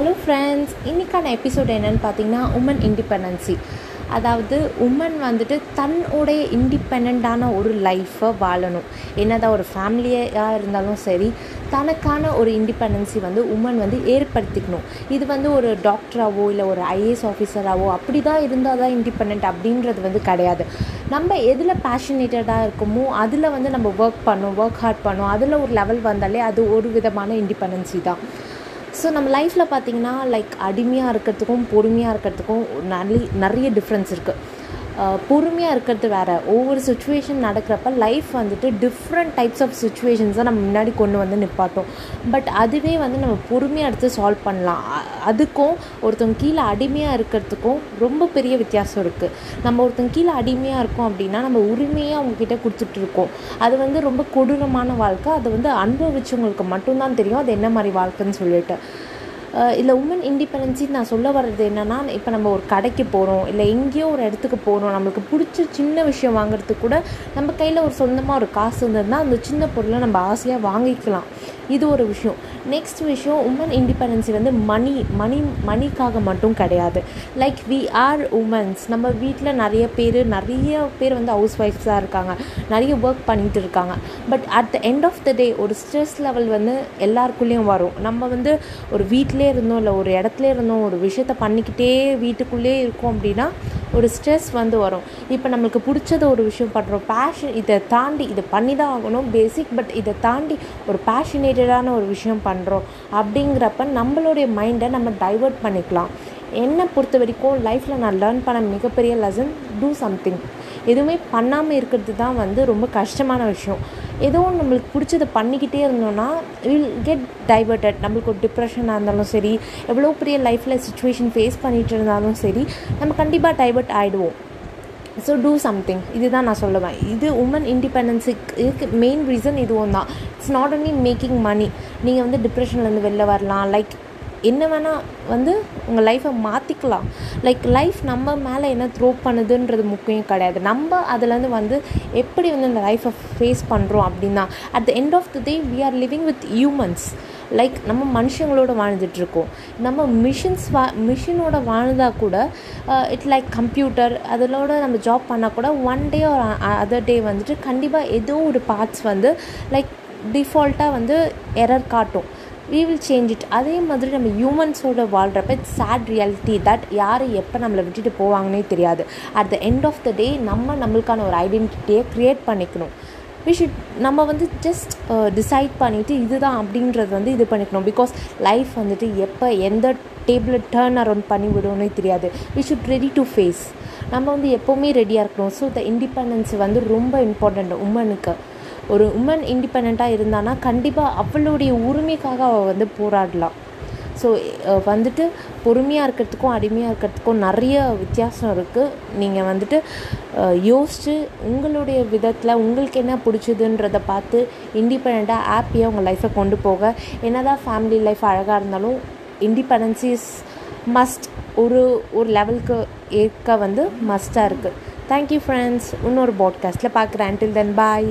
Hello friends, இன்றைக்கான episode என்னென்னு பார்த்தீங்கன்னா உமன் இண்டிபெண்டன்சி. அதாவது உமன் வந்துட்டு தன்னுடைய இண்டிபெண்டான ஒரு லைஃப்பை வாழணும். என்னதான் ஒரு ஃபேமிலியாக இருந்தாலும் சரி, தனக்கான ஒரு இண்டிபெண்டன்சி வந்து உமன் வந்து ஏற்படுத்திக்கணும். இது வந்து ஒரு டாக்டராகவோ இல்லை ஒரு ஐஏஎஸ் ஆஃபீஸராகவோ அப்படி தான் இருந்தால் தான் இண்டிபெண்ட் அப்படின்றது வந்து கிடையாது. நம்ம எதில் பேஷனேட்டடாக இருக்குமோ அதில் வந்து நம்ம ஒர்க் ஹார்ட் பண்ணும், அதில் ஒரு லெவல் வந்தாலே அது ஒரு விதமான இண்டிபெண்டன்சி தான். ஸோ நம்ம லைஃப்பில் பார்த்திங்கன்னா அடிமையாக இருக்கிறதுக்கும் பொறுமையாக இருக்கிறதுக்கும் நிறைய டிஃப்ரென்ஸ் இருக்குது. பொறுமையாக இருக்கிறது வேறு. ஒவ்வொரு சுச்சுவேஷன் நடக்கிறப்ப லைஃப் வந்துட்டு டிஃப்ரெண்ட் டைப்ஸ் ஆஃப் சுச்சுவேஷன்ஸாக நம்ம முன்னாடி கொண்டு வந்து நிப்பாட்டும். பட் அதுவே வந்து நம்ம பொறுமையாக எடுத்து சால்வ் பண்ணலாம். அதுக்கும் ஒருத்தவங்க கீழே அடிமையாக இருக்கிறதுக்கும் ரொம்ப பெரிய வித்தியாசம் இருக்குது. நம்ம ஒருத்தவங்க கீழே அடிமையாக இருக்கோம் அப்படின்னா நம்ம உரிமையாக அவங்கக்கிட்ட கொடுத்துட்ருக்கோம். அது வந்து ரொம்ப கொடூரமான வாழ்க்கை. அது வந்து அனுபவிச்சவங்களுக்கு மட்டும்தான் தெரியும் அது என்ன மாதிரி வாழ்க்கைன்னு சொல்லிட்டு. இல்லை, உமன் இண்டிபெண்டன்சி நான் சொல்ல வர்றது என்னென்னா, இப்போ நம்ம ஒரு கடைக்கு போகிறோம், இல்லை எங்கேயோ ஒரு இடத்துக்கு போகிறோம், நம்மளுக்கு பிடிச்ச சின்ன விஷயம் வாங்குறதுக்கு கூட நம்ம கையில் ஒரு சொந்தமாக ஒரு காசு இருந்ததுன்னா அந்த சின்ன பொருளை நம்ம ஆசையாக வாங்கிக்கலாம். இது ஒரு விஷயம். நெக்ஸ்ட் விஷயம், உமன் இண்டிபெண்டன்சி வந்து மணிக்காக மட்டும் கிடையாது. We are womens. நம்ம வீட்டில் நிறைய பேர் வந்து ஹவுஸ் ஒய்ஃப்ஸாக இருக்காங்க, நிறைய ஒர்க் பண்ணிகிட்டு இருக்காங்க. But at the end of the day ஒரு ஸ்ட்ரெஸ் லெவல் வந்து எல்லாருக்குள்ளேயும் வரும். நம்ம வந்து ஒரு வீட்டிலே இருந்தோம், இல்லை ஒரு இடத்துல இருந்தோம், ஒரு விஷயத்த பண்ணிக்கிட்டே வீட்டுக்குள்ளேயே இருக்கோம் அப்படின்னா ஒரு ஸ்ட்ரெஸ் வந்து வரும். இப்போ நம்மளுக்கு பிடிச்சத ஒரு விஷயம் பண்ணுறோம், பேஷன், இதை தாண்டி இதை பண்ணி தான் ஆகணும் பேசிக், பட் இதை தாண்டி ஒரு பேஷனேட்டடான ஒரு விஷயம் பண்ணுறோம் அப்படிங்கிறப்ப நம்மளுடைய மைண்டை நம்ம டைவர்ட் பண்ணிக்கலாம். என்னை பொறுத்த வரைக்கும் லைஃப்பில் நான் லேர்ன் பண்ண மிகப்பெரிய லெசன், டூ சம்திங். எதுவுமே பண்ணாமல் இருக்கிறது தான் வந்து ரொம்ப கஷ்டமான விஷயம். ஏதோ நம்மளுக்கு பிடிச்சதை பண்ணிக்கிட்டே இருந்தோம்னா வில் கெட் டைவர்டட். நம்மளுக்கு ஒரு டிப்ரெஷனாக இருந்தாலும் சரி, எவ்வளோ பெரிய லைஃப்பில் சுச்சுவேஷன் ஃபேஸ் பண்ணிகிட்டு இருந்தாலும் சரி, நம்ம கண்டிப்பாக டைவர்ட் ஆகிடுவோம். So do something. இதுதான் நான் சொல்லுவேன். இது உமன் இண்டிபெண்டன்ஸுக்கு மெயின் ரீசன் இதுவும் தான். It's not only making money. நீங்கள் வந்து டிப்ரெஷன்லேருந்து வெளில வரலாம், என்ன வேணால் வந்து உங்கள் லைஃப்பை மாற்றிக்கலாம். லைஃப் நம்ம மேலே என்ன த்ரோ பண்ணுதுன்றது முக்கியம் கிடையாது. நம்ம அதிலேருந்து வந்து எப்படி வந்து இந்த லைஃப்பை ஃபேஸ் பண்ணுறோம் அப்படின்னா at the end of the day we are living with humans. நம்ம மனுஷங்களோட வாழ்ந்துட்டுருக்கோம். நம்ம மிஷினோட வாழ்ந்தால் கூட இட் கம்ப்யூட்டர் அதிலோட நம்ம ஜாப் பண்ணால் கூட ஒன் டே ஒரு அதர் டே வந்துட்டு கண்டிப்பாக ஏதோ ஒரு பார்ட்ஸ் வந்து டிஃபால்ட்டாக வந்து எரர் காட்டும். we will change it. அதே மாதிரி நம்ம ஹியூமன்ஸோட வாழ்கிறப்ப இட்ஸ் சேட் ரியாலிட்டி தட் யார் எப்போ நம்மளை விட்டுட்டு போவாங்கன்னே தெரியாது. At the end of the day நம்ம நம்மளுக்கான ஒரு ஐடென்டிட்டியை க்ரியேட் பண்ணிக்கணும். நம்ம வந்து ஜஸ்ட் டிசைட் பண்ணிவிட்டு இதுதான் அப்படின்றது வந்து இது பண்ணிக்கணும். பிகாஸ் லைஃப் வந்துட்டு எப்போ எந்த டேபிளை டர்ன் அரவுண்ட் பண்ணி விடுவோன்னே தெரியாது. We should ready to face. நம்ம வந்து எப்போவுமே ரெடியாக இருக்கணும். ஸோ த இண்டிபெண்டன்ஸ் வந்து ரொம்ப இம்பார்ட்டண்ட் உமனுக்கு. ஒரு உமன் இண்டிபெண்ட்டாக இருந்தானா கண்டிப்பாக அவளுடைய உரிமைக்காக அவள் வந்து போராடலாம். ஸோ வந்துட்டு பொறுமையாக இருக்கிறதுக்கும் அடிமையாக இருக்கிறதுக்கும் நிறைய வித்தியாசம் இருக்குது. நீங்கள் வந்துட்டு யோசித்து உங்களுடைய விதத்தில் உங்களுக்கு என்ன பிடிச்சதுன்றதை பார்த்து இண்டிபெண்ட்டாக ஹாப்பியாக உங்கள் லைஃப்பை கொண்டு போக. என்ன தான் ஃபேமிலி லைஃப் அழகாக இருந்தாலும் இண்டிபெண்டன்சிஸ் மஸ்ட். ஒரு லெவலுக்கு ஏற்க வந்து மஸ்ட்டாக இருக்குது. Thank you friends. இன்னொரு பாட்காஸ்ட்டில் பார்க்குறேன். அண்டில் தென் பாய்.